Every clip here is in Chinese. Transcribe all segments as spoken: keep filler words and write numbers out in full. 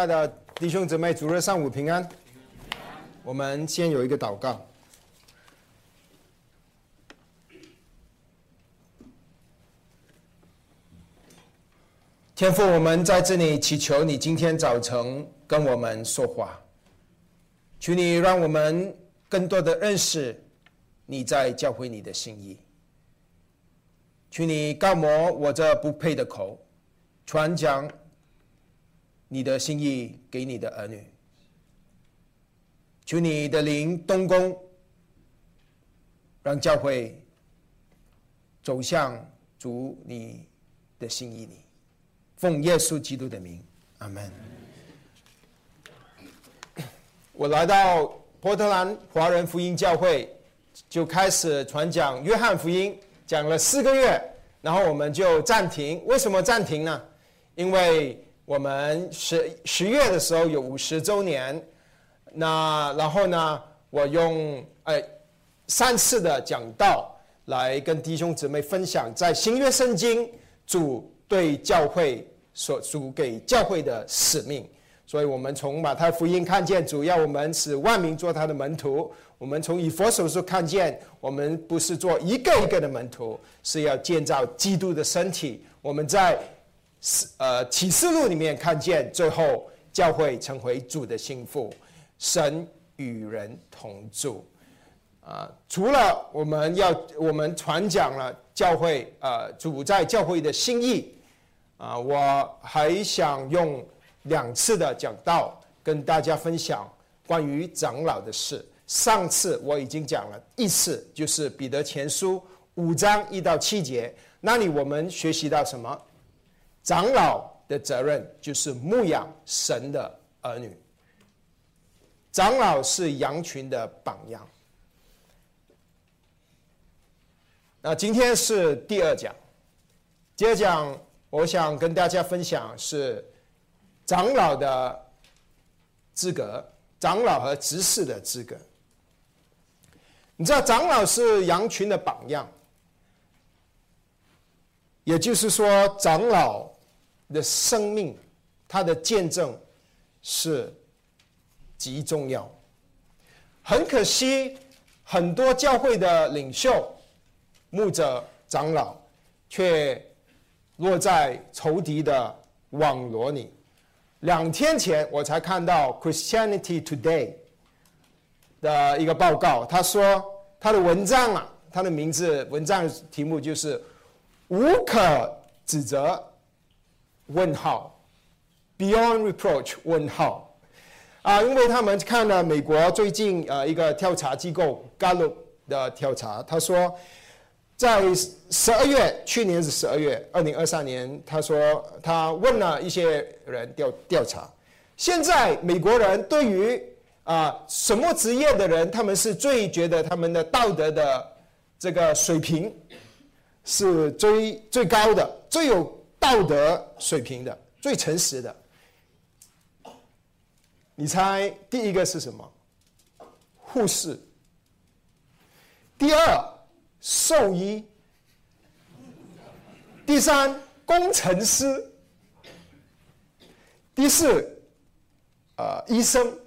爱的弟兄姊妹，主日上午平安。我们先有一个祷告。天父，我们在这里祈求你今天早晨跟我们说话，求你让我们更多的认识你在教会你的心意。求你膏抹我这不配的口，传讲你的心意给你的儿女。求你的灵动工，让教会走向主你的心意里。奉耶稣基督的名，阿们。我来到波特兰华人福音教会，就开始传讲约翰福音，讲了四个月，然后我们就暂停。为什么暂停呢？因为我们十十月的时候有五十周年，那然后呢，我用呃三次的讲道来跟弟兄姊妹分享，在新约圣经主对教会所主给教会的使命。所以我们从马太福音看见主要我们使万民做他的门徒，我们从以弗所书看见我们不是做一个一个的门徒，是要建造基督的身体。我们在呃启示录里面看见最后教会成为主的心腹，神与人同住、呃、除了我们要我们传讲了教会呃主在教会的心意、呃、我还想用两次的讲道跟大家分享关于长老的事。上次我已经讲了一次，就是彼得前书五章一到七节，那里我们学习到什么？长老的责任就是牧养神的儿女，长老是羊群的榜样。那今天是第二讲，第二讲我想跟大家分享是长老的资格，长老和执事的资格。你知道长老是羊群的榜样，也就是说长老的生命他的见证是极重要。很可惜，很多教会的领袖、牧者、长老却落在仇敌的网罗里。两天前我才看到 Christianity Today 的一个报告，他说他的文章啊，他的名字文章题目就是无可指责问号 Beyond reproach 问号啊，因为他们看了美国最近呃一个调查机构 Gallup 的调查，他说在十二月，去年是十二月二零二三年，他说他问了一些人 调, 调查现在美国人对于、呃、什么职业的人他们是最觉得他们的道德的这个水平是 最, 最高的，最有道德水平的，最诚实的。你猜第一个是什么？护士。第二，兽医。第三，工程师。第四、呃、医生、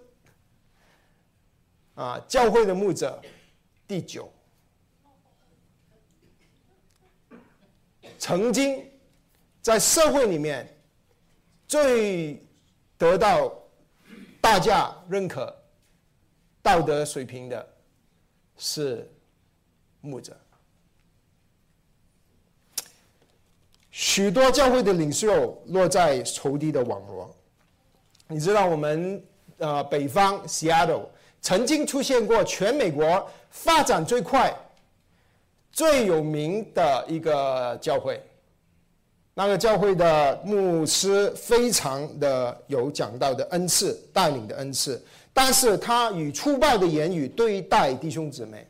啊、教会的牧者。第九，曾经在社会里面最得到大家认可道德水平的是牧者。许多教会的领袖落在仇敌的网络。你知道我们、呃、北方 Seattle 曾经出现过全美国发展最快最有名的一个教会，那个教会的牧师非常的有讲道的恩赐，带领的恩赐，但是他以粗暴的言语对待弟兄姊妹，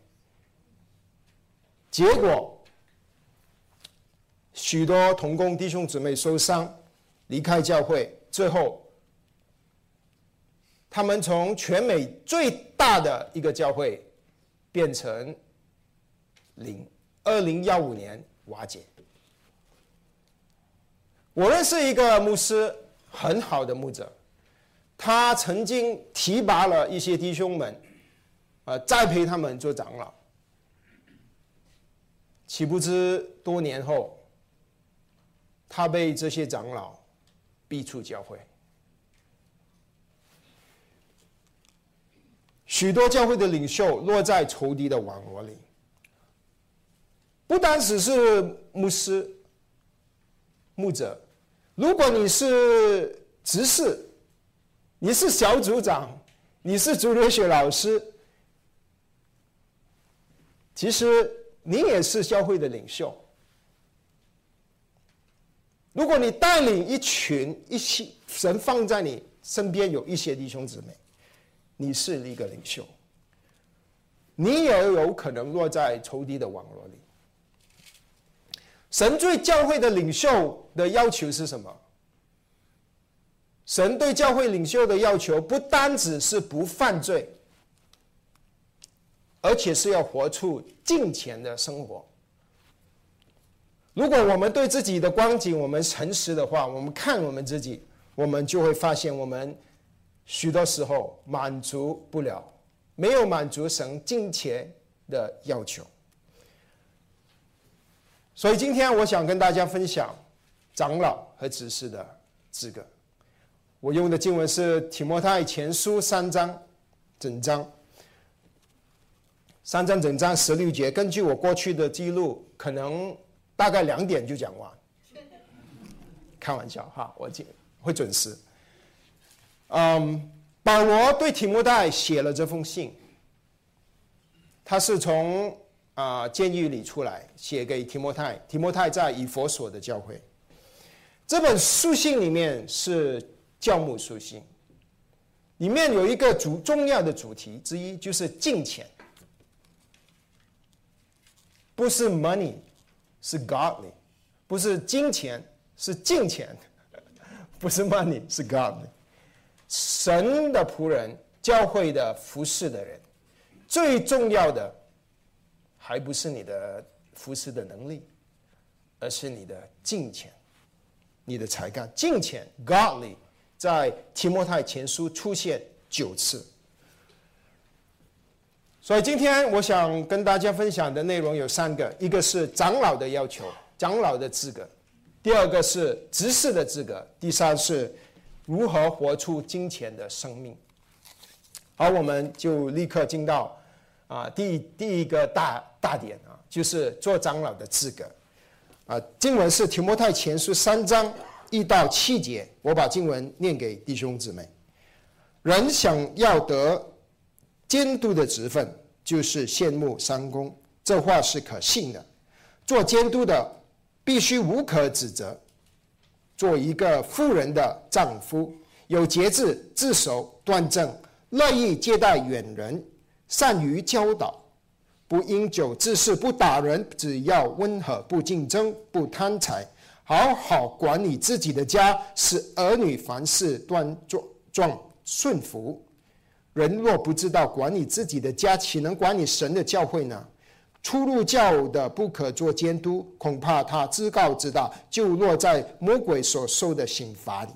结果许多同工弟兄姊妹受伤离开教会，最后他们从全美最大的一个教会变成零，二零一五年瓦解。我认识一个牧师，很好的牧者，他曾经提拔了一些弟兄们，呃，栽培他们做长老。岂不知多年后，他被这些长老逼出教会。许多教会的领袖落在仇敌的网络里，不单只是牧师、牧者，如果你是执事，你是小组长，你是主日学老师，其实你也是教会的领袖。如果你带领一群一起，神放在你身边有一些弟兄姊妹，你是一个领袖，你也有可能落在仇敌的网络里。神对教会的领袖的要求是什么？神对教会领袖的要求不单只是不犯罪，而且是要活出敬虔的生活。如果我们对自己的光景我们诚实的话，我们看我们自己，我们就会发现我们许多时候满足不了，没有满足神敬虔的要求。所以今天我想跟大家分享长老和执事的资格。我用的经文是提摩太前书三章整章。三章整章十六节，根据我过去的记录，可能大概两点就讲完。开玩笑哈，我会准时。嗯，保罗对提摩太写了这封信，他是从啊、呃、监狱里出来，写给提摩太。提摩太在以弗所的教会。这本书信里面是教牧书信，里面有一个主重要的主题之一，就是敬虔。不是 money， 是 godly， 不是金钱，是敬虔，不是 money， 是 godly。 神的仆人，教会的服侍的人，最重要的还不是你的服侍的能力，而是你的敬虔，你的才干。敬虔 godly 在提摩太前书出现九次。所以今天我想跟大家分享的内容有三个，一个是长老的要求，长老的资格；第二个是执事的资格；第三是如何活出敬虔的生命。好，我们就立刻进到啊第第一个大大点啊，就是做长老的资格。啊，经文是提摩太前书三章一到七节，我把经文念给弟兄姊妹。人想要得监督的职分，就是羡慕三公，这话是可信的。做监督的必须无可指责，做一个妇人的丈夫，有节制，自守端正，乐意接待远人，善于教导，不因酒滋事，不打人，只要温和，不竞争，不贪财，好好管理自己的家，使儿女凡事端庄顺服。人若不知道管理自己的家，岂能管理神的教会呢？初入教的不可做监督，恐怕他自高自大，就落在魔鬼所受的刑罚里。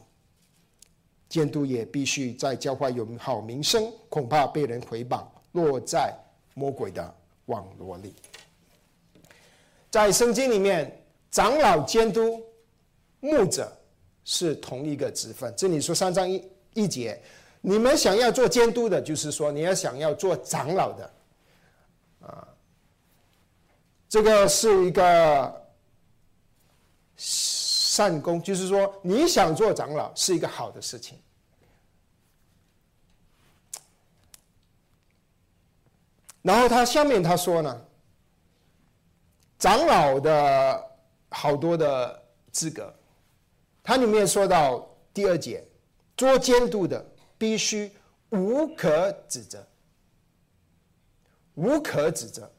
监督也必须在教会有好名声，恐怕被人毁谤，落在魔鬼的网罗里。在圣经里面，长老、监督、牧者是同一个职分。这里说三章一一节。你们想要做监督的，就是说你要想要做长老的，啊，这个是一个善功，就是说你想做长老是一个好的事情。然后他下面他说呢，长老的好多的资格，他里面说到第二节，做监督的必须无可指责，无可指责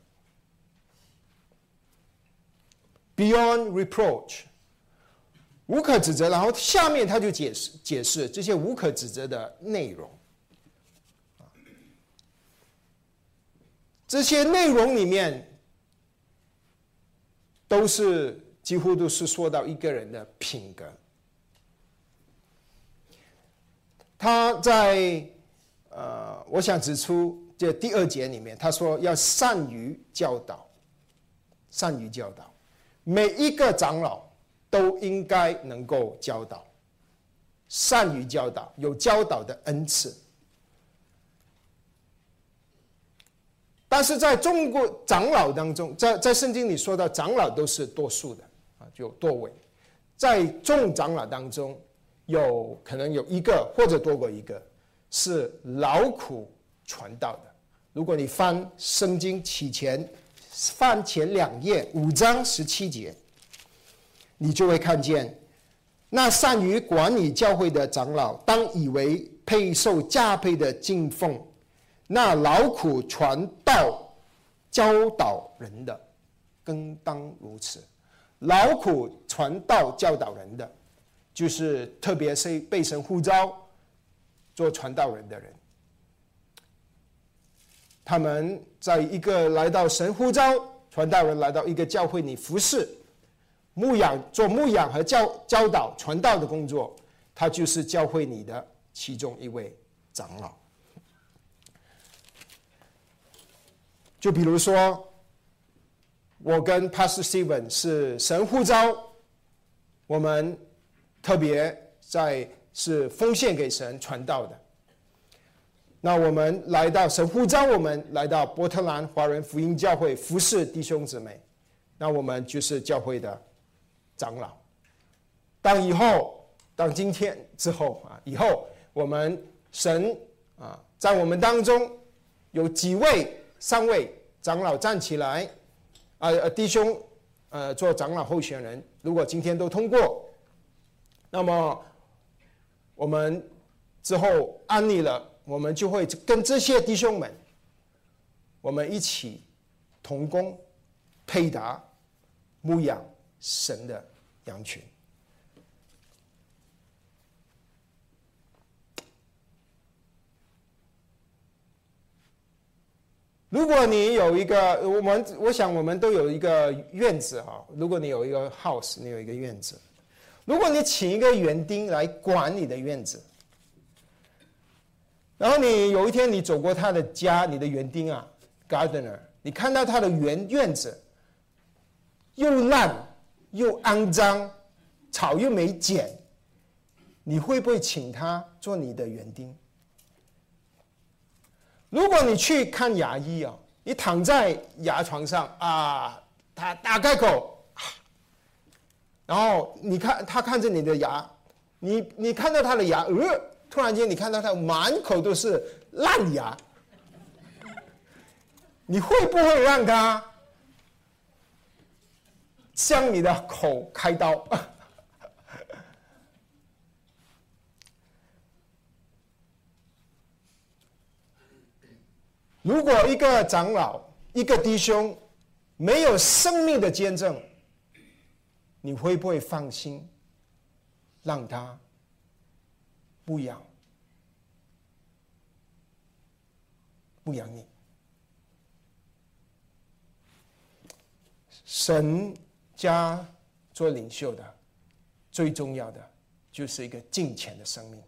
Beyond reproach， 无可指责。然后下面他就解释解释这些无可指责的内容。这些内容里面都是几乎都是说到一个人的品格。他在呃，我想指出这第二节里面，他说要善于教导，善于教导，每一个长老都应该能够教导，善于教导，有教导的恩赐。但是在中国长老当中，在在圣经里说到长老都是多数的啊，就多位，在众长老当中，有可能有一个或者多过一个是劳苦传道的。如果你翻圣经起前翻前两页五章十七节，你就会看见，那善于管理教会的长老，当以为配受加倍的敬奉。那劳苦传道教导人的，更当如此。劳苦传道教导人的，就是特别是被神呼召做传道人的人，他们在一个来到神呼召传道人来到一个教会里服侍牧养，做牧养和教教导传道的工作，他就是教会里的其中一位长老。就比如说，我跟 Pastor Steven 是神呼召，我们特别在是奉献给神传道的。那我们来到神呼召，我们来到波特兰华人福音教会服侍弟兄姊妹，那我们就是教会的长老。当以后，当今天之后啊，以后我们神啊，在我们当中有几位。三位长老站起来，呃，弟兄，呃，做长老候选人。如果今天都通过，那么我们之后安利了，我们就会跟这些弟兄们，我们一起同工配搭牧养神的羊群。如果你有一个，我们我想我们都有一个院子哈。如果你有一个 house， 你有一个院子，如果你请一个园丁来管你的院子，然后你有一天你走过他的家，你的园丁啊 ，gardener， 你看到他的园院子又烂又肮脏，草又没剪，你会不会请他做你的园丁？如果你去看牙医啊，你躺在牙床上啊，他打开口，然后你看他看着你的牙，你你看到他的牙，呃，突然间你看到他满口都是烂牙，你会不会让他向你的口开刀？如果一个长老、一个弟兄没有生命的见证，你会不会放心让他牧养、牧养你？神家做领袖的，最重要的就是一个敬虔的生命。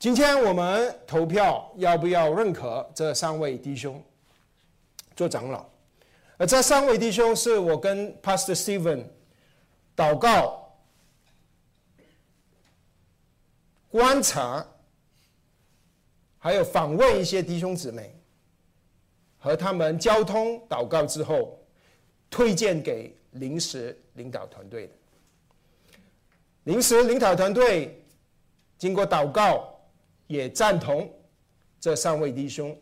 今天我们投票要不要认可这三位弟兄做长老？而这三位弟兄是我跟 Pastor Steven 祷告、观察，还有访问一些弟兄姊妹，和他们交通祷告之后，推荐给临时领导团队的。临时领导团队经过祷告。也赞同这三位弟兄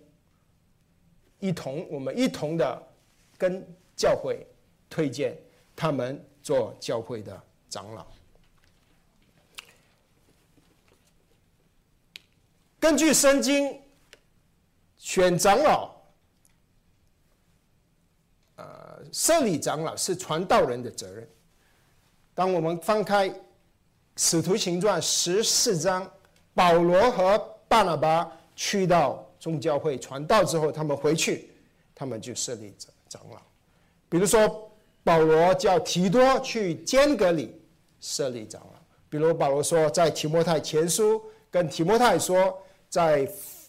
一同，我们一同的跟教会推荐他们做教会的长老。根据圣经选长老，呃，设立长老是传道人的责任。当我们翻开《使徒行传》十四章。保罗和巴拿巴去到众教会传道之后，他们回去，他们就设立长老。比如说，保罗叫提多去坚革哩设立长老，比如保罗说在提摩太前书跟提摩太说，在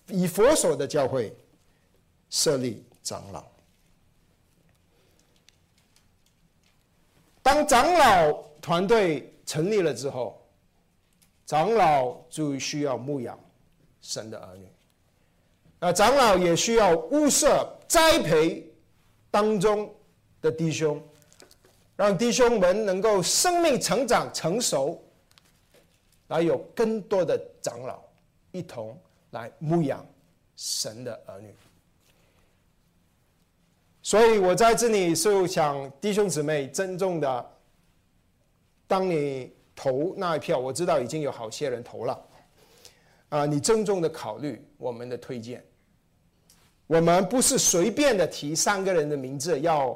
以弗所的教会设立长老。当长老团队成立了之后，长老就需要牧养神的儿女，那长老也需要物色栽培当中的弟兄，让弟兄们能够生命成长成熟，来有更多的长老一同来牧养神的儿女。所以我在这里是想弟兄姊妹郑重的，当你投那一票，我知道已经有好些人投了啊，你郑重的考虑我们的推荐。我们不是随便的提三个人的名字要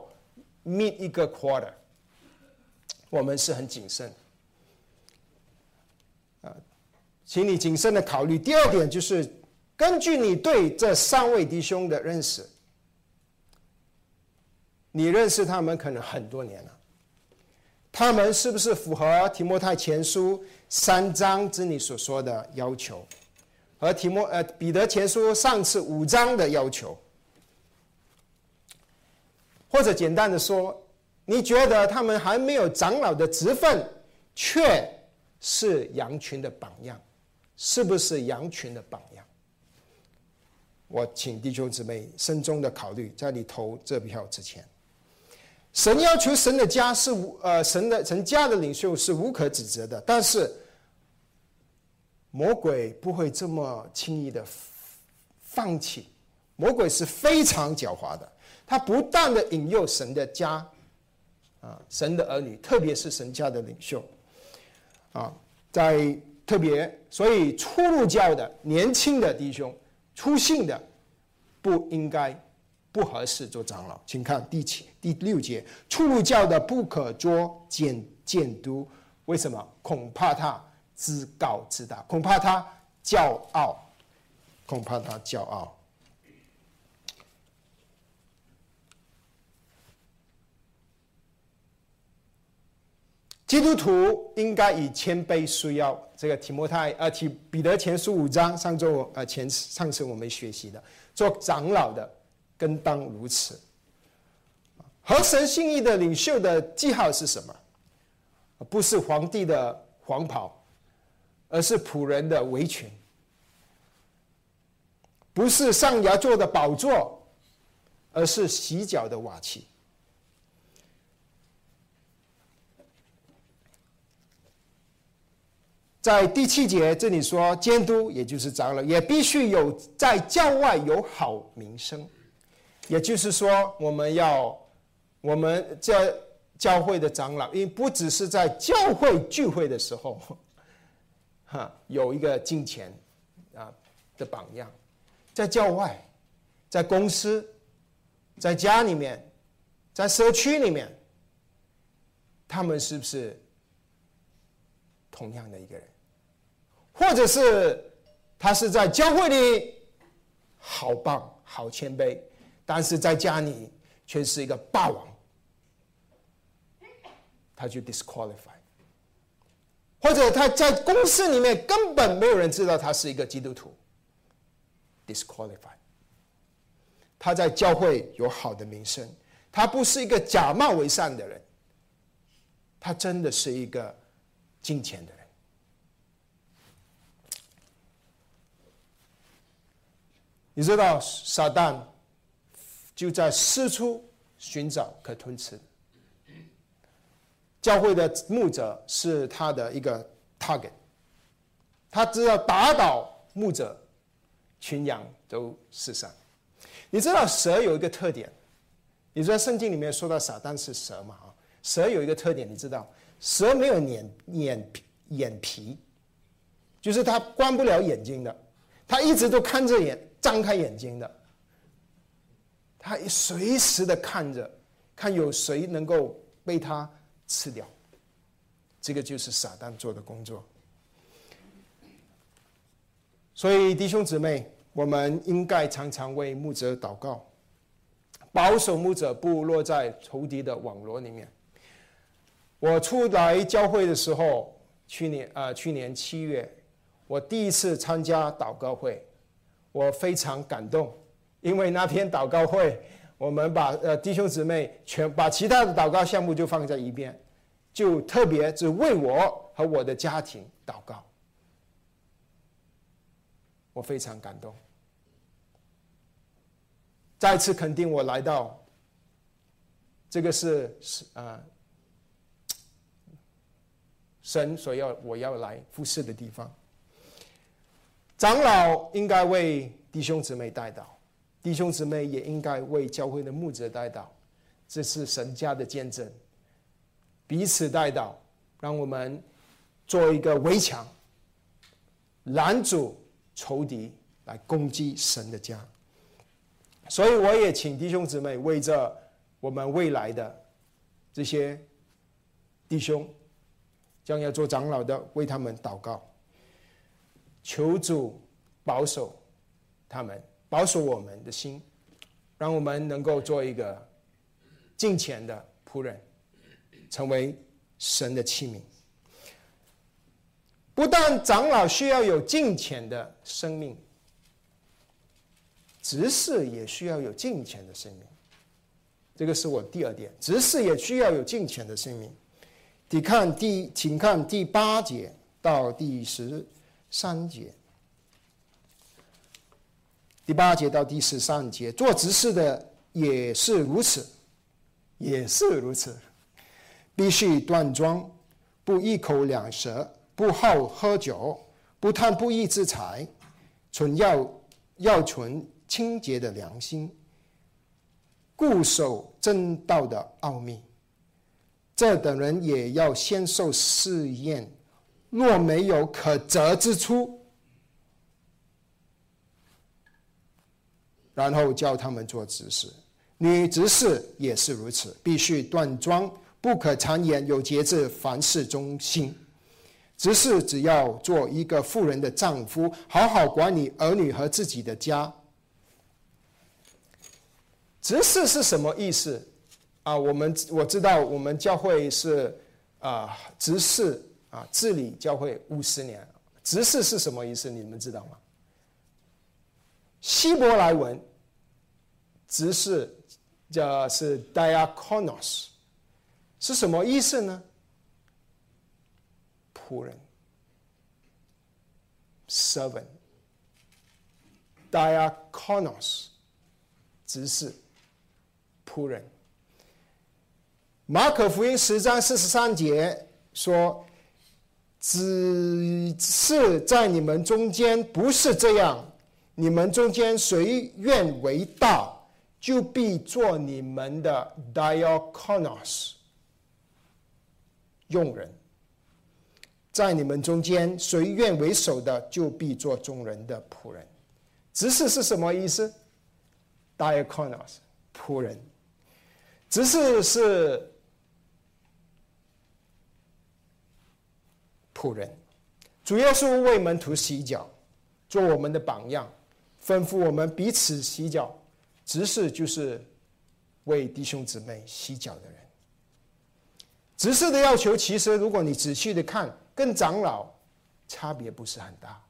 meet 一个 quarter， 我们是很谨慎啊，请你谨慎的考虑。第二点就是根据你对这三位弟兄的认识，你认识他们可能很多年了，他们是不是符合提摩太前书三章之你所说的要求，和提摩呃彼得前书上次五章的要求？或者简单的说，你觉得他们还没有长老的职分，却是羊群的榜样，是不是羊群的榜样？我请弟兄姊妹慎重的考虑，在你投这票之前。神要求神的家是无呃神的神家的领袖是无可指责的，但是魔鬼不会这么轻易的放弃。魔鬼是非常狡猾的，他不断的引诱神的家啊，神的儿女，特别是神家的领袖啊，在特别所以初入教的年轻的弟兄，初信的不应该。不合适做长老，请看第七第六节，初入教的不可做监监督，为什么？恐怕他自高自大，恐怕他骄傲，恐怕他骄傲。基督徒应该以谦卑束腰，这个提摩太呃提彼得前书五章，上周呃前上次我们学习的，做长老的。更当如此。合神心意的领袖的记号是什么？不是皇帝的黄袍，而是仆人的围裙；不是上牙座的宝座，而是洗脚的瓦器。在第七节这里说，监督也就是长老，也必须有在教外有好名声。也就是说，我们要我们这教会的长老，因为不只是在教会聚会的时候哈有一个敬虔啊的榜样，在教外，在公司，在家里面，在社区里面，他们是不是同样的一个人？或者是他是在教会里好棒好谦卑，但是在家里却是一个霸王，他就 disqualify。 或者他在公司里面根本没有人知道他是一个基督徒， disqualify。 他在教会有好的名声，他不是一个假冒为善的人，他真的是一个敬虔的人。你知道撒旦就在四处寻找可吞吃的，教会的牧者是他的一个 target， 他只要打倒牧者，群羊都四散。你知道蛇有一个特点，你知道圣经里面说到撒旦是蛇嘛？蛇有一个特点，你知道蛇没有眼眼眼皮，就是他关不了眼睛的，他一直都看着眼张开眼睛的。他随时的看着，看有谁能够被他吃掉。这个就是撒旦做的工作。所以弟兄姊妹，我们应该常常为牧者祷告，保守牧者不落在仇敌的网络里面。我出来教会的时候，去年啊、呃，去年七月，我第一次参加祷告会，我非常感动，因为那天祷告会，我们把呃弟兄姊妹全把其他的祷告项目就放在一边，就特别只为我和我的家庭祷告，我非常感动。再次肯定我来到，这个是是啊、呃，神所要我要来服侍的地方。长老应该为弟兄姊妹代祷，弟兄姊妹也应该为教会的牧者代祷，这是神家的见证，彼此代祷，让我们做一个围墙，拦阻仇敌来攻击神的家。所以我也请弟兄姊妹为着我们未来的这些弟兄将要做长老的，为他们祷告，求主保守他们，保守我们的心，让我们能够做一个敬虔的仆人，成为神的器皿。不但长老需要有敬虔的生命，执事也需要有敬虔的生命，这个是我第二点。执事也需要有敬虔的生命。请看第，请看第八节到第十三节。第八节到第十三节，做执事的也是如此，也是如此，必须端庄，不一口两舌，不好喝酒，不贪不义之财，存要要存。清洁的良心，固守真道的奥秘，这等人也要先受试验，若没有可责之处，然后叫他们做执事。女执事也是如此，必须端庄，不可谗言，有节制，凡事忠心。执事只要做一个妇人的丈夫，好好管理儿女和自己的家。执事是什么意思啊？我们我知道我们教会是啊执事啊治理教会五十年。执事是什么意思？你们知道吗？希伯来文执事叫是 Diakonos， 是什么意思呢？仆人 servant， Diakonos 执事。仆人。马可福音十章四十三节说，只是在你们中间不是这样，你们中间谁愿为大，就必做你们的 diakonos 用人，在你们中间谁愿为首的，就必做众人的仆人。执事是什么意思？ diakonos 仆人。执事是仆人，主要是为门徒洗脚，做我们的榜样，吩咐我们彼此洗脚。执事就是为弟兄姊妹洗脚的人。执事的要求，其实如果你仔细的看，跟长老差别不是很大，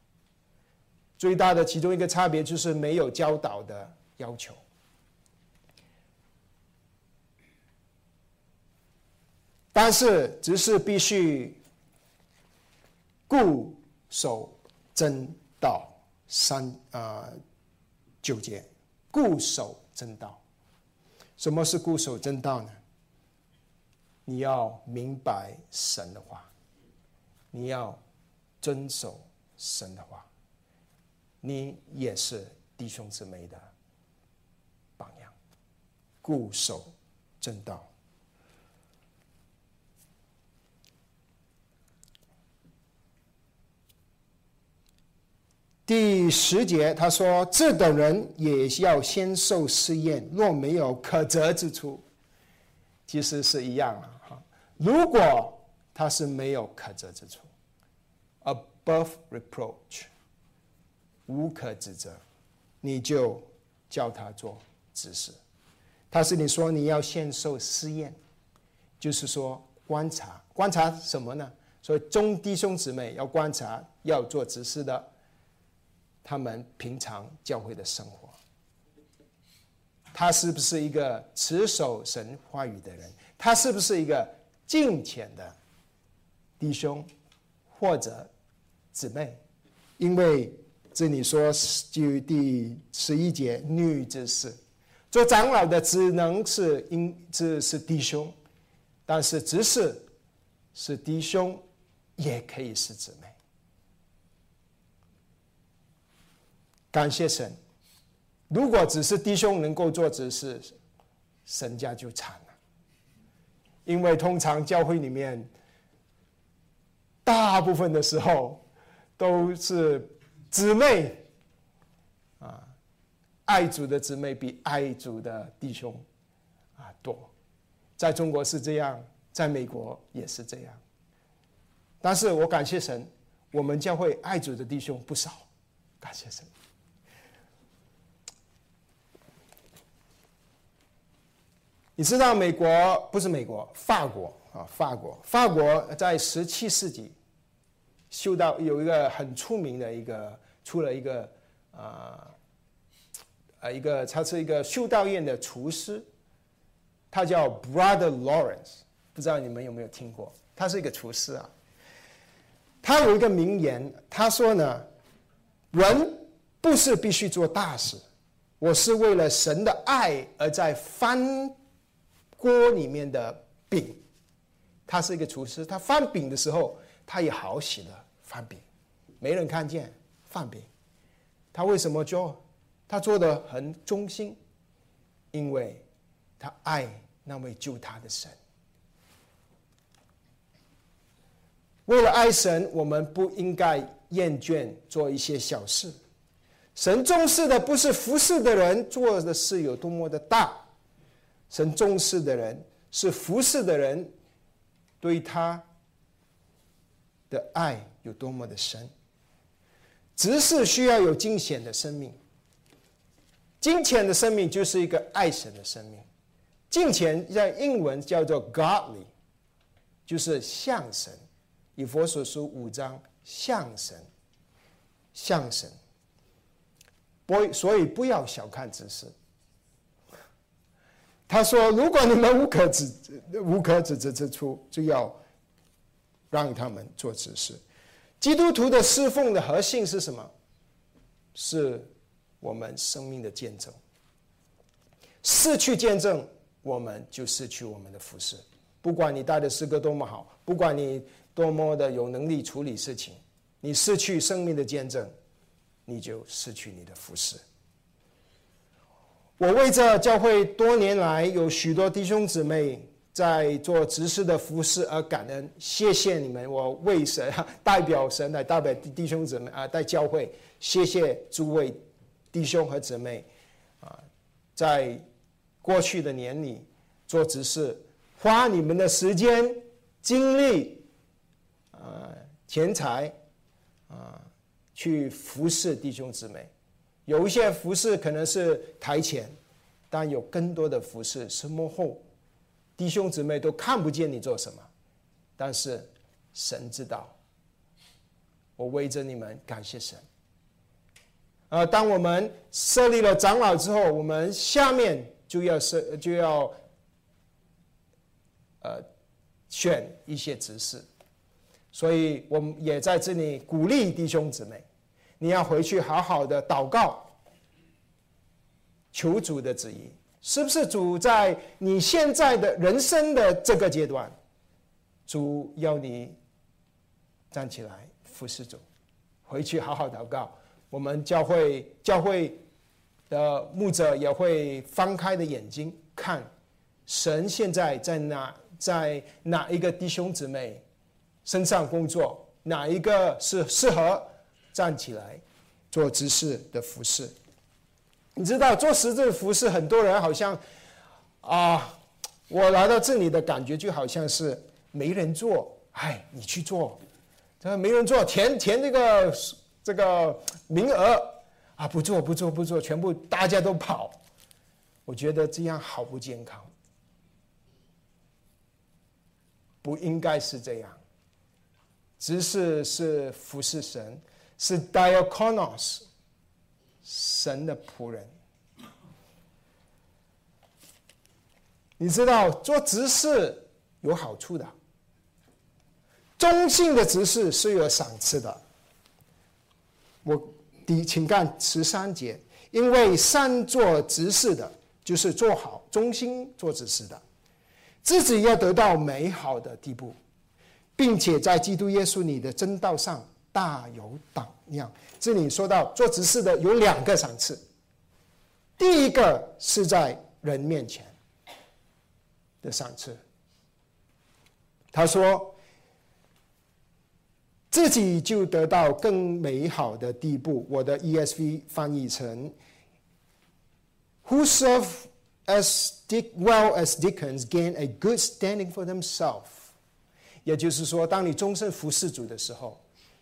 最大的其中一个差别就是没有教导的要求。但是执事必须固守真道三啊、呃、九节，固守真道。什么是固守真道呢？你要明白神的话，你要遵守神的话，你也是弟兄姊妹的榜样，固守真道。第十节他说，这等人也要先受试验，若没有可责之处。其实是一样了，如果他是没有可责之处， above reproach， 无可指责，你就叫他做执事。他是你说你要先受试验，就是说观察，观察什么呢？所以众弟兄姊妹要观察，要做执事的，他们平常教会的生活，他是不是一个持守神话语的人？他是不是一个敬虔的弟兄或者姊妹？因为这里说就第十一节，女执事做长老的只能是因只是弟兄，但是执事是弟兄，也可以是姊妹。感谢神，如果只是弟兄能够做执事，神家就惨了。因为通常教会里面大部分的时候都是姊妹啊，爱主的姊妹比爱主的弟兄啊多，在中国是这样，在美国也是这样。但是我感谢神，我们教会爱主的弟兄不少，感谢神。你知道美国不是美国，法国啊，法国，法国在十七世纪修道有一个很出名的一个出了一个啊呃一个，他是一个修道院的厨师，他叫 Brother Lawrence， 不知道你们有没有听过？他是一个厨师啊。他有一个名言，他说呢，人不是必须做大事，我是为了神的爱而在翻锅里面的饼。他是一个厨师，他翻饼的时候，他也好喜的翻饼，没人看见翻饼。他为什么做？他做的很忠心，因为他爱那位救他的神。为了爱神，我们不应该厌倦做一些小事。神重视的不是服侍的人做的事有多么的大，神重视的人是服侍的人对他的爱有多么的深。执事需要有敬虔的生命，敬虔的生命就是一个爱神的生命。敬虔在英文叫做 Godly， 就是像神，以弗所书五章，像神，像神。所以不要小看执事。他说：“如果你们无可指无可指责之处，就要让他们做执事。”基督徒的侍奉的核心是什么？是我们生命的见证。失去见证，我们就失去我们的服侍。不管你带的诗歌多么好，不管你多么的有能力处理事情，你失去生命的见证，你就失去你的服侍。我为这教会多年来有许多弟兄姊妹在做执事的服侍而感恩，谢谢你们！我为神代表神来代表弟兄姊妹啊，代教会，谢谢诸位弟兄和姊妹啊，在过去的年里做执事，花你们的时间、精力、啊钱财啊，去服侍弟兄姊妹。有一些服侍可能是台前，但有更多的服侍是幕后，弟兄姊妹都看不见你做什么，但是神知道。我为着你们感谢神。呃，当我们设立了长老之后，我们下面就要设就要呃选一些执事，所以我们也在这里鼓励弟兄姊妹。你要回去好好的祷告，求主的旨意，是不是主在你现在的人生的这个阶段，主要你站起来服侍主，回去好好祷告。我们教会教会的牧者也会翻开的眼睛看，神现在在哪在哪一个弟兄姊妹身上工作，哪一个是适合站起来做执事的服侍。你知道做执事的服侍，很多人好像啊，我来到这里的感觉就好像是没人做，哎，你去做，没人做，填填这个这个名额啊，不做不做不做，全部大家都跑。我觉得这样好不健康，不应该是这样。知识是服侍神，是 Diakonos， 神的仆人。你知道做执事有好处的，忠信的执事是有赏赐的。我第请看十三节，因为善做执事的，就是做好忠心做执事的，自己要得到美好的地步，并且在基督耶稣你的真道上大有胆量。这里说到做执事的有两个赏赐，第一个是在人面前的赏赐。他说自己就得到更美好的地步。我的 E S V 翻译成 Who serve as well as deacons gain a good standing for themselves。 也就是说，当你终身服侍主的时候，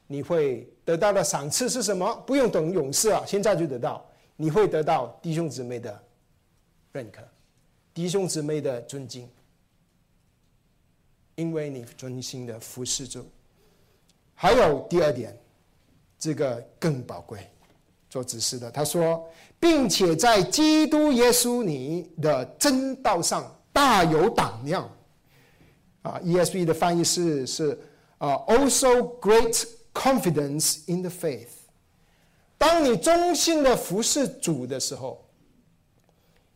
你会得到的赏赐是什么？不用等勇士啊，现在就得到。你会得到弟兄姊妹的认可，弟兄姊妹的尊敬，因为你专心的服侍主。还有第二点，这个更宝贵，做执事的他说，并且在基督耶稣你的真道上大有胆量。啊 E S V 的翻译是是啊 also great confidence in the faith。 当你忠心的服侍主的时候，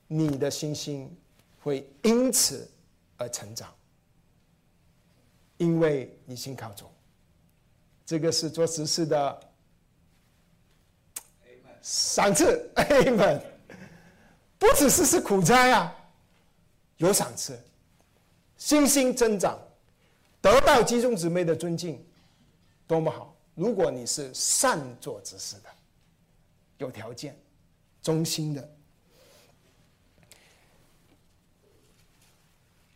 你的信心会因此而成长，因为你信靠主。这个是做执事的赏赐， Amen。 不只是是苦差啊，有赏赐，信心增长，得到弟兄姊妹的尊敬，多么好！如果你是善做执事的，有条件，忠心的。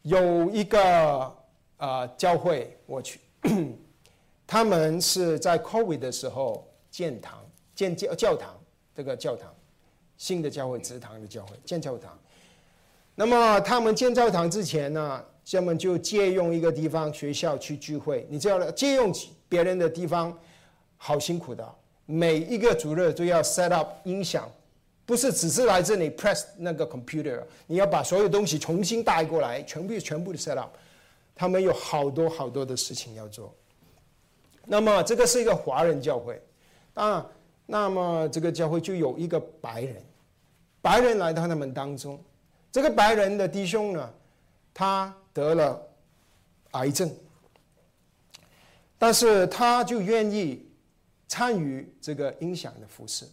有一个呃教会我去。他们是在 COVID 的时候建堂建教堂，这个教堂新的教会，直堂的教会建教堂。那么他们建教堂之前呢，他们就借用一个地方学校去聚会。你知道了，借用别人的地方好辛苦的，每一个主日都要 set up 音响，不是只是来这里 press 那个 computer， 你要把所有东西重新带过来，全部全部的 set up。 他们有好多好多的事情要做。那么这个是一个华人教会啊，那么这个教会就有一个白人，白人来到他们当中。这个白人的弟兄呢，他得了癌症，但是他就愿意参与这个音响的服侍，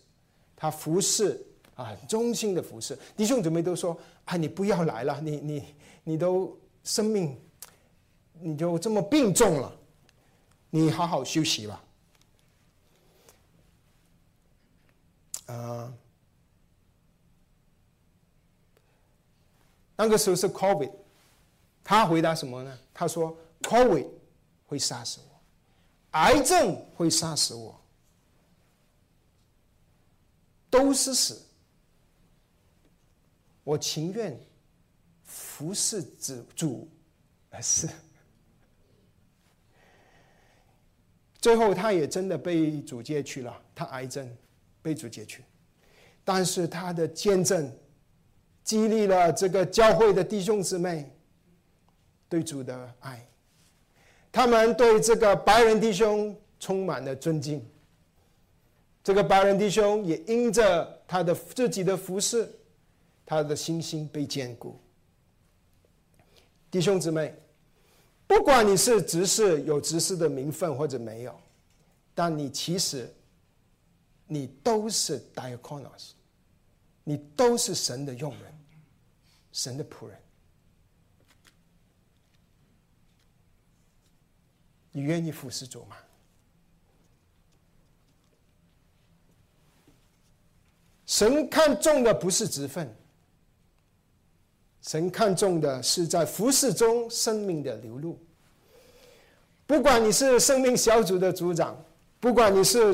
他服侍啊，很忠心的服侍。弟兄姊妹都说啊，你不要来了，你你你都生命，你就这么病重了，你好好休息吧。呃，那个时候是 COVID， 他回答什么呢？他说 COVID 会杀死我，癌症会杀死我，都是死，我情愿服侍主而死。最后他也真的被主接去了，他癌症被主接去。但是他的见证激励了这个教会的弟兄姊妹对主的爱，他们对这个白人弟兄充满了尊敬。这个白人弟兄也因着他的自己的服侍，他的信心被坚固。弟兄姊妹，不管你是执事有执事的名分或者没有，但你其实你都是 diakonos， 你都是神的用人，神的仆人。你愿意服侍主吗？神看重的不是职分，神看重的是在服侍中生命的流露。不管你是生命小组的组长，不管你是、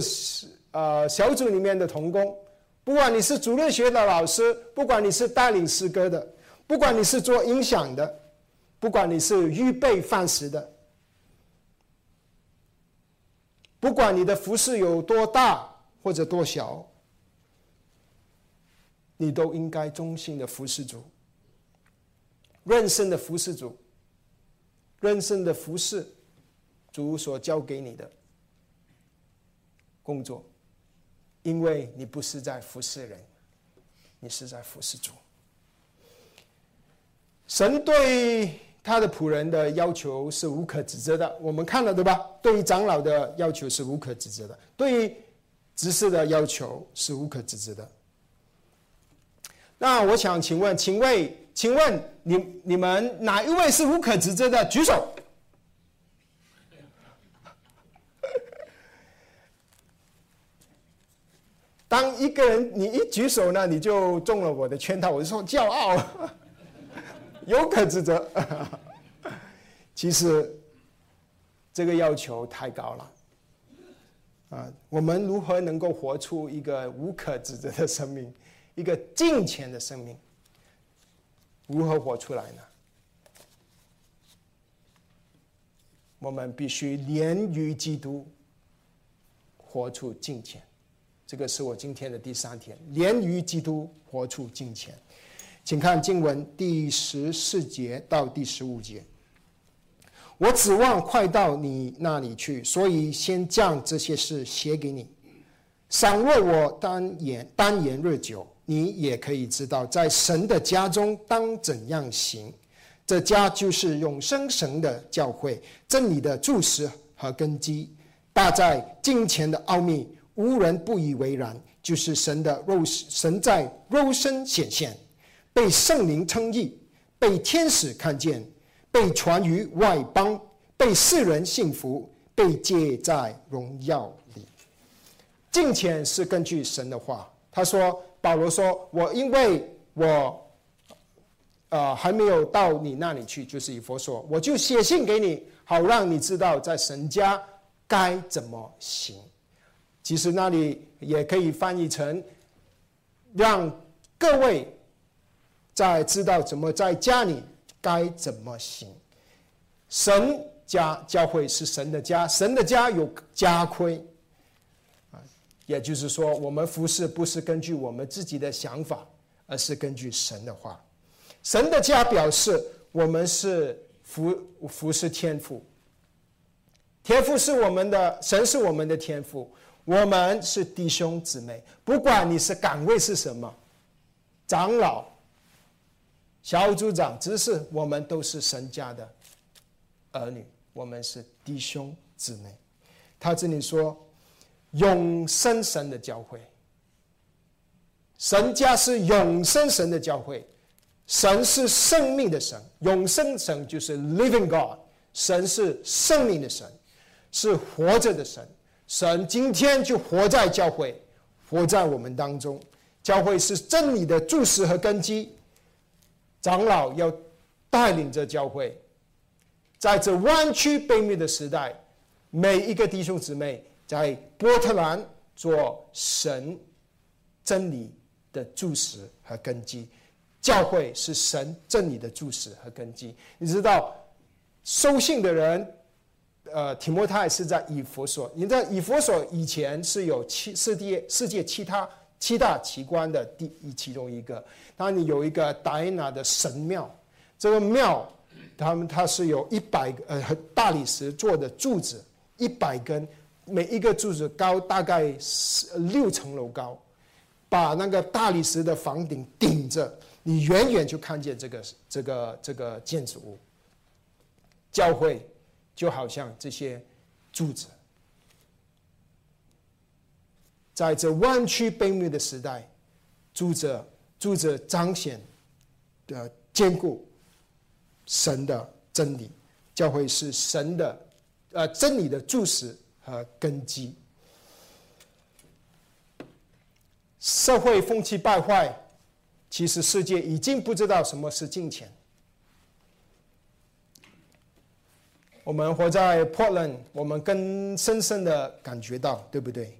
呃、小组里面的同工，不管你是主日学的老师，不管你是带领诗歌的，不管你是做音响的，不管你是预备饭食的，不管你的服事有多大或者多小，你都应该忠心的服事主，认真的服事主，认真的服事主所交给你的工作，因为你不是在服事人，你是在服事主。神对他的仆人的要求是无可指责的，我们看了对吧？对于长老的要求是无可指责的，对于执事的要求是无可指责的。那我想请问，请问，请问你你们哪一位是无可指责的？举手。当一个人你一举手呢，你就中了我的圈套。我说骄傲，有可指责。其实这个要求太高了。啊，我们如何能够活出一个无可指责的生命？一个敬虔的生命如何活出来呢？我们必须连于基督，活出敬虔。这个是我今天的第三天，连于基督，活出敬虔。请看经文第十四节到第十五节。我指望快到你那里去，所以先将这些事写给你，倘若我单言单言日久，你也可以知道在神的家中当怎样行。这家就是永生神的教会，真理的柱石和根基，大在敬虔的奥秘，无人不以为然，就是神的肉神在肉身显现，被圣灵称义，被天使看见，被传于外邦，被世人信服，被借在荣耀里。敬虔是根据神的话，他说保罗说，我因为我、呃、还没有到你那里去，就是以弗所，我就写信给你，好让你知道在神家该怎么行。其实那里也可以翻译成，让各位在知道怎么在家里该怎么行。神家教会是神的家，神的家有家规，也就是说我们服事不是根据我们自己的想法，而是根据神的话。神的家表示我们是 服, 服事天父，天父是我们的神，是我们的天父，我们是弟兄姊妹。不管你是岗位是什么，长老、小组长、执事，我们都是神家的儿女，我们是弟兄姊妹。他这里说永生神的教会，神家是永生神的教会。神是生命的神，永生神就是 living God， 神是生命的神，是活着的神。神今天就活在教会，活在我们当中。教会是真理的柱石和根基，长老要带领着教会，在这弯曲背面的时代，每一个弟兄姊妹在波特兰做神真理的柱石和根基。教会是神真理的柱石和根基。你知道收信的人、呃、提摩太是在以弗所，你知道以弗所以前是有七世界世界其他七大奇观的第一其中一个。那你有一个 Diana 的神庙，这个庙他们它是有一百个、呃、大理石做的柱子，一百根，每一个柱子高大概六层楼高，把那个大理石的房顶顶着，你远远就看见这个这个这个建筑物。教会就好像这些柱子，在这弯曲背面的时代，柱子柱子彰显的坚固神的真理。教会是神的呃真理的柱石和根基。社会风气败坏，其实世界已经不知道什么是敬虔。我们活在 Portland， 我们更深深的感觉到，对不对？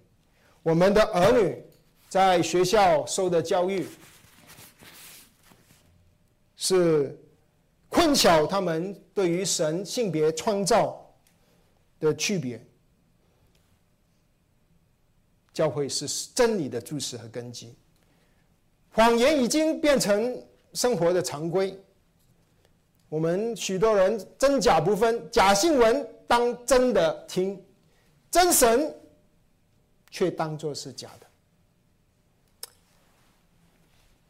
我们的儿女在学校受的教育是困扰他们对于神性别创造的区别，教会是真理的柱石和根基。谎言已经变成生活的常规，我们许多人真假不分，假新闻当真的听，真神却当作是假的。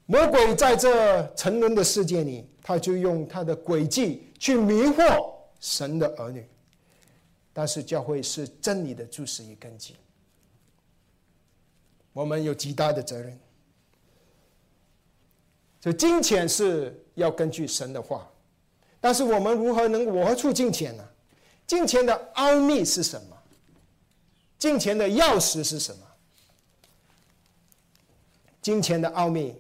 魔鬼在这沉沦的世界里，他就用他的诡计去迷惑神的儿女，但是教会是真理的柱石与根基，我们有极大的责任。所以金钱是要根据神的话，但是我们如何能活出金钱呢？金钱的奥秘是什么？金钱的钥匙是什么？金钱的奥秘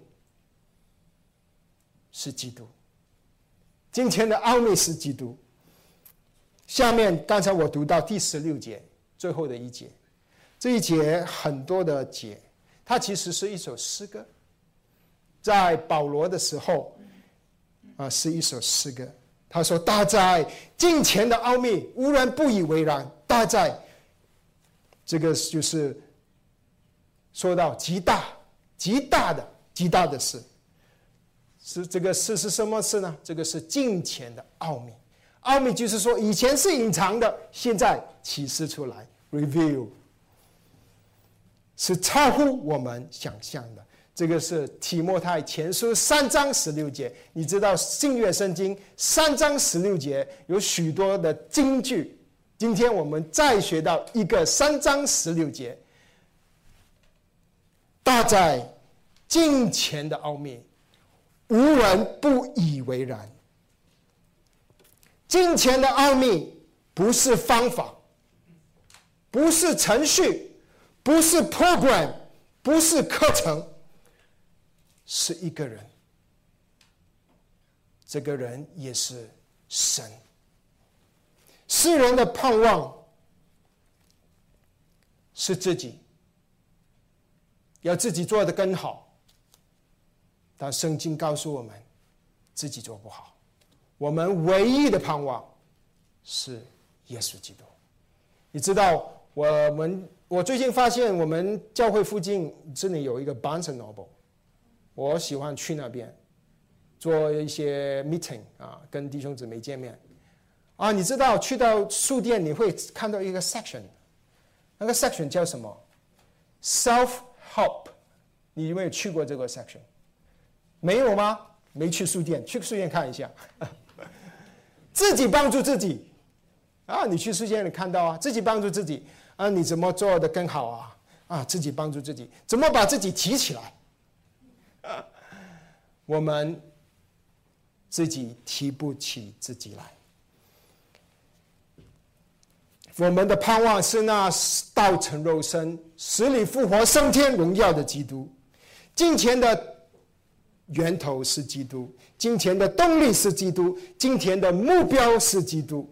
是基督，金钱的奥秘是基督。下面刚才我读到第十六节最后的一节，这一节很多的节，它其实是一首诗歌，在保罗的时候啊，是一首诗歌。他说：“大哉，金钱的奥秘，无人不以为然。大哉，这个就是说到极大、极大的、极大的事。是这个事是什么事呢？这个是金钱的奥秘。奥秘就是说，以前是隐藏的，现在启示出来 ，reveal， 是超乎我们想象的。”这个是提摩太前书三章十六节，你知道新约圣经三章十六节有许多的金句，今天我们再学到一个三章十六节。大哉，金钱的奥秘，无人不以为然。金钱的奥秘不是方法，不是程序，不是 program， 不是课程。是一个人，这个人也是神。世人的盼望是自己，要自己做得更好，但圣经告诉我们，自己做不好。我们唯一的盼望是耶稣基督。你知道，我们我最近发现，我们教会附近这里有一个 Barnes and Noble。我喜欢去那边做一些 meeting 啊，跟弟兄姊妹见面啊。你知道去到书店你会看到一个 section， 那个 section 叫什么 ？self help。你有没有去过这个 section？ 没有吗？没去书店，去书店看一下。自己帮助自己啊！你去书店你看到啊，自己帮助自己啊，你怎么做得更好啊？啊，自己帮助自己，怎么把自己提起来？我们自己提不起自己来。我们的盼望是那道成肉身、死里复活、升天荣耀的基督。金钱的源头是基督，金钱的动力是基督，金钱的目标是基督。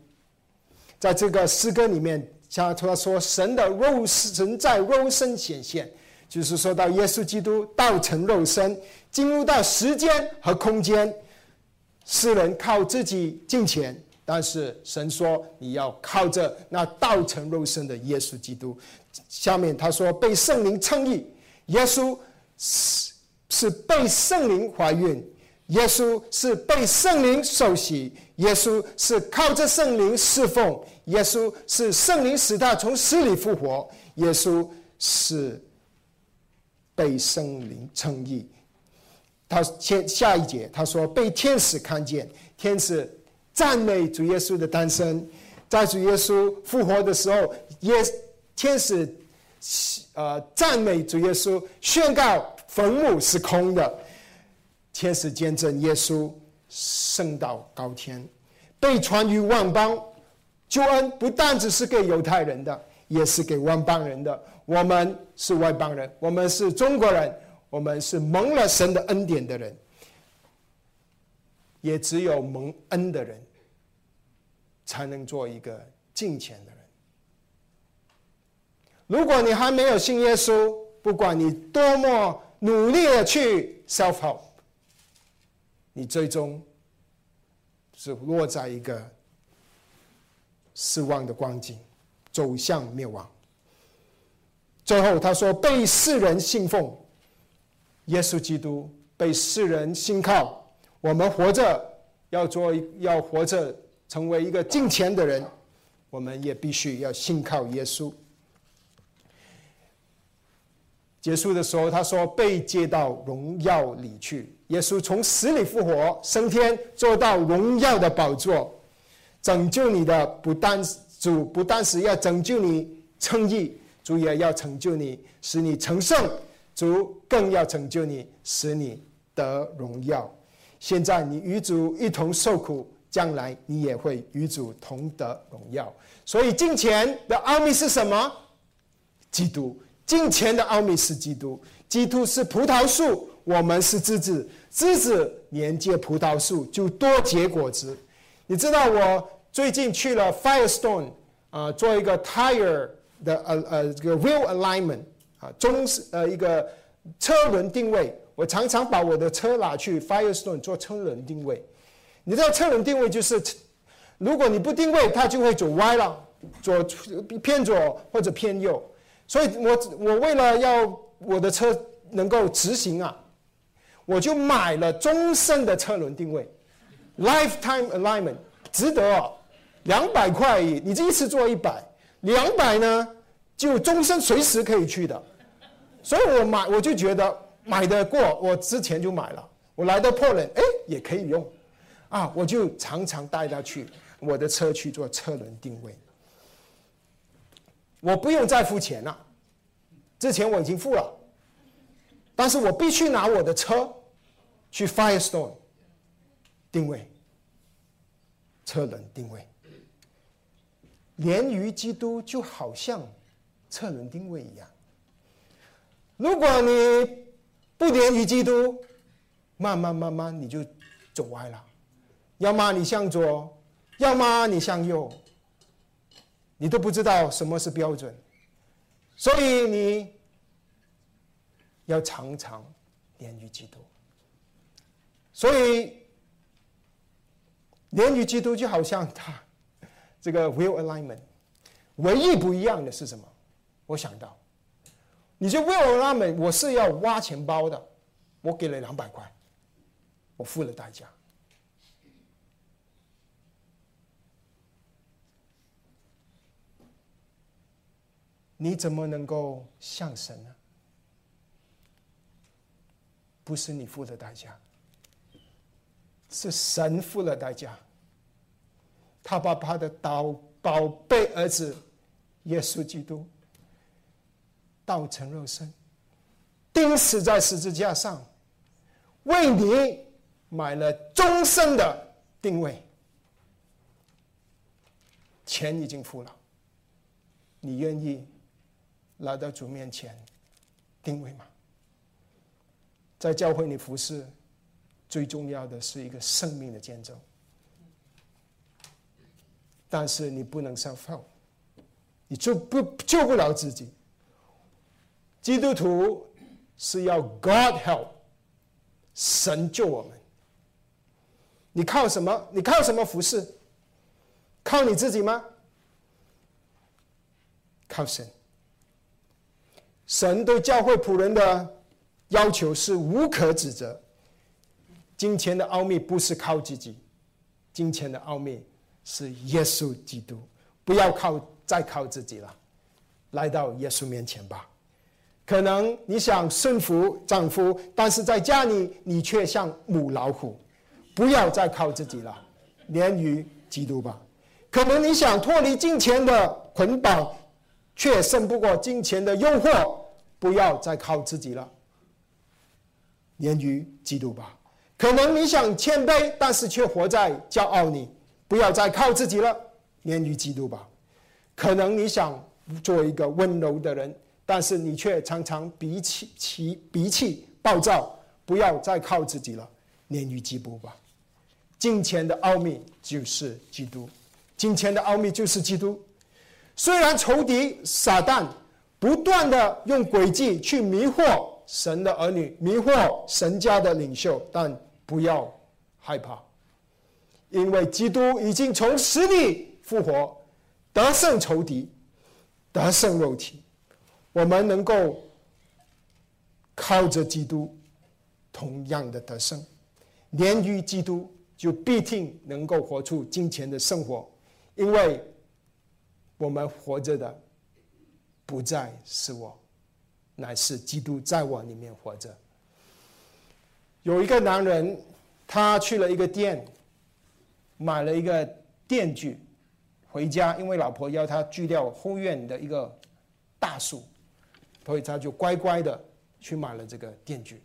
在这个诗歌里面，像他说，神的肉身在肉身显现。就是说到耶稣基督道成肉身，进入到时间和空间。世人靠自己金钱，但是神说你要靠着那道成肉身的耶稣基督。下面他说被圣灵称义，耶稣是被圣灵怀孕，耶稣是被圣灵受洗，耶稣是靠着圣灵侍奉，耶稣是圣灵使他从死里复活，耶稣是被圣灵称义。他下一节他说被天使看见，天使赞美主耶稣的诞生。在主耶稣复活的时候，天使、呃、赞美主耶稣，宣告坟墓是空的。天使见证耶稣升到高天，被传于万邦。救恩不但只是给犹太人的，也是给万邦人的。我们是外邦人，我们是中国人，我们是蒙了神的恩典的人。也只有蒙恩的人才能做一个敬虔的人。如果你还没有信耶稣，不管你多么努力的去 self help， 你最终是落在一个失望的光景，走向灭亡。最后他说，被世人信奉，耶稣基督被世人信靠，我们活着要做，要活着成为一个敬虔的人，我们也必须要信靠耶稣。结束的时候他说，被接到荣耀里去，耶稣从死里复活升天，坐到荣耀的宝座。拯救你的不单主不单是要拯救你称义，主也要拯救你使你成圣，主更要拯救你使你得荣耀。现在你与主一同受苦，将来你也会与主同得荣耀。所以敬虔的奥秘是什么？基督。敬虔的奥秘是基督。基督是葡萄树，我们是枝子，枝子连接葡萄树就多结果子。你知道我最近去了 Firestone、呃、做一个 tire 的呃呃这个 wheel alignment 啊，中呃一个车轮定位。我常常把我的车拿去 Firestone 做车轮定位。你知道车轮定位就是，如果你不定位，它就会走歪了，左偏左或者偏右。所以我我为了要我的车能够直行啊，我就买了终身的车轮定位 ，lifetime alignment， 值得哦，两百块，你这一次做一百，两百呢就终身随时可以去的，所以我买我就觉得买得过，我之前就买了，我来到 Portland， 哎也可以用，啊我就常常带他去我的车去做车轮定位。我不用再付钱了，之前我已经付了，但是我必须拿我的车去 Firestone 定位，车轮定位。连于基督就好像车轮定位一样，如果你不连于基督，慢慢慢慢你就走歪了，要么你向左，要么你向右，你都不知道什么是标准。所以你要常常连于基督。所以连于基督就好像他这个 will alignment， 唯一不一样的是什么？我想到，你就 will alignment， 我是要挖钱包的，我给了两百块，我付了代价。你怎么能够像神呢？不是你付的代价，是神付了代价。他把他的宝贝儿子耶稣基督道成肉身，钉死在十字架上，为你买了终身的定位。钱已经付了，你愿意来到主面前定位吗？在教会里服侍，最重要的是一个生命的见证。但是你不能 self-help， 你就不救不了自己。基督徒是要 God help， 神救我们。你靠什么？你靠什么服侍？靠你自己吗？靠神。神对教会仆人的要求是无可指责。金钱的奥秘不是靠自己，金钱的奥秘是耶稣基督。不要靠再靠自己了，来到耶稣面前吧。可能你想顺服丈夫，但是在家里你却像母老虎。不要再靠自己了，连于基督吧。可能你想脱离金钱的捆绑，却胜不过金钱的诱惑，不要再靠自己了，连于基督吧。可能你想谦卑，但是却活在骄傲里，不要再靠自己了，连于基督吧。可能你想做一个温柔的人，但是你却常常脾气脾气暴躁，不要再靠自己了，连于基督吧。金钱的奥秘就是基督，金钱的奥秘就是基督。虽然仇敌撒旦不断的用诡计去迷惑神的儿女，迷惑神家的领袖，但不要害怕，因为基督已经从死里复活，得胜仇敌，得胜肉体。我们能够靠着基督同样的得胜，连于基督就必定能够活出金钱的生活，因为我们活着的不再是我，乃是基督在我里面活着。有一个男人，他去了一个店，买了一个电锯，回家，因为老婆要他锯掉后院的一个大树，所以他就乖乖的去买了这个电锯。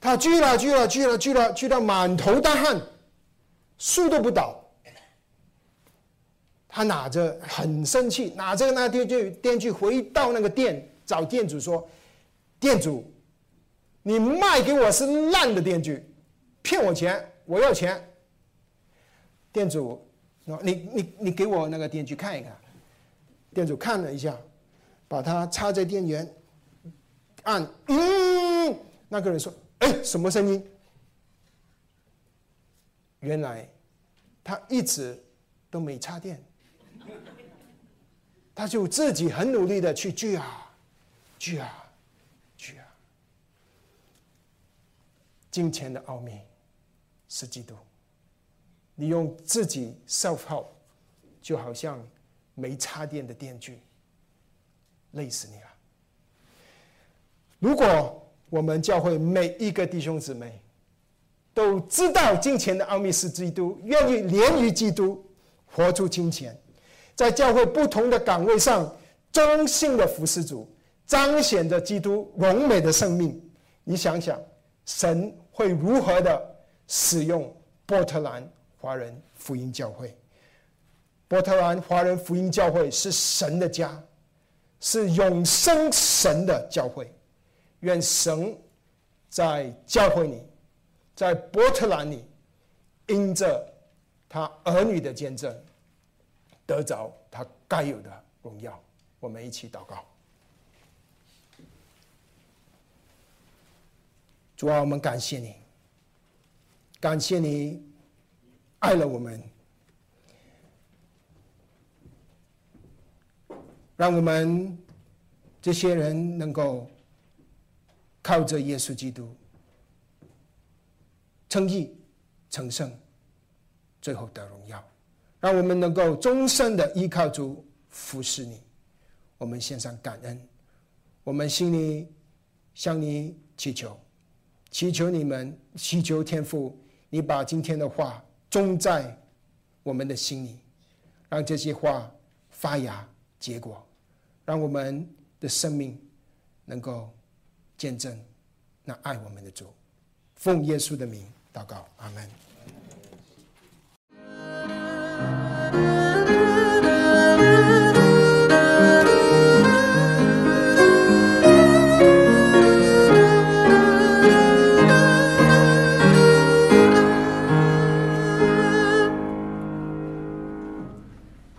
他锯了锯了锯了锯了锯到满头大汗，树都不倒。他拿着很生气，拿着那电锯电锯回到那个店，找店主说：“店主，你卖给我是烂的电锯，骗我钱，我要钱。”店主，你你你给我那个电锯看一看。店主看了一下，把它插在电源，按，嗯，那个人说：“哎，什么声音？”原来他一直都没插电。他就自己很努力的去锯啊，锯啊，锯啊。金钱的奥秘是基督，你用自己 self-help， 就好像没插电的电锯，累死你了。如果我们教会每一个弟兄姊妹都知道金钱的奥秘是基督，愿意连于基督，活出金钱，在教会不同的岗位上忠心的服侍主，彰显着基督荣美的生命，你想想神会如何的使用波特兰华人福音教会。波特兰华人福音教会是神的家，是永生神的教会。愿神在教会里，在波特兰里，因着他儿女的见证，得着他该有的荣耀。我们一起祷告。主啊，我们感谢你，感谢你爱了我们，让我们这些人能够靠着耶稣基督称义成圣，最后得荣耀。让我们能够终身的依靠主服侍你。我们献上感恩，我们心里向你祈求，祈求你们，祈求天父，你把今天的话种在我们的心里，让这些话发芽结果，让我们的生命能够见证那爱我们的主。奉耶稣的名祷告，阿们。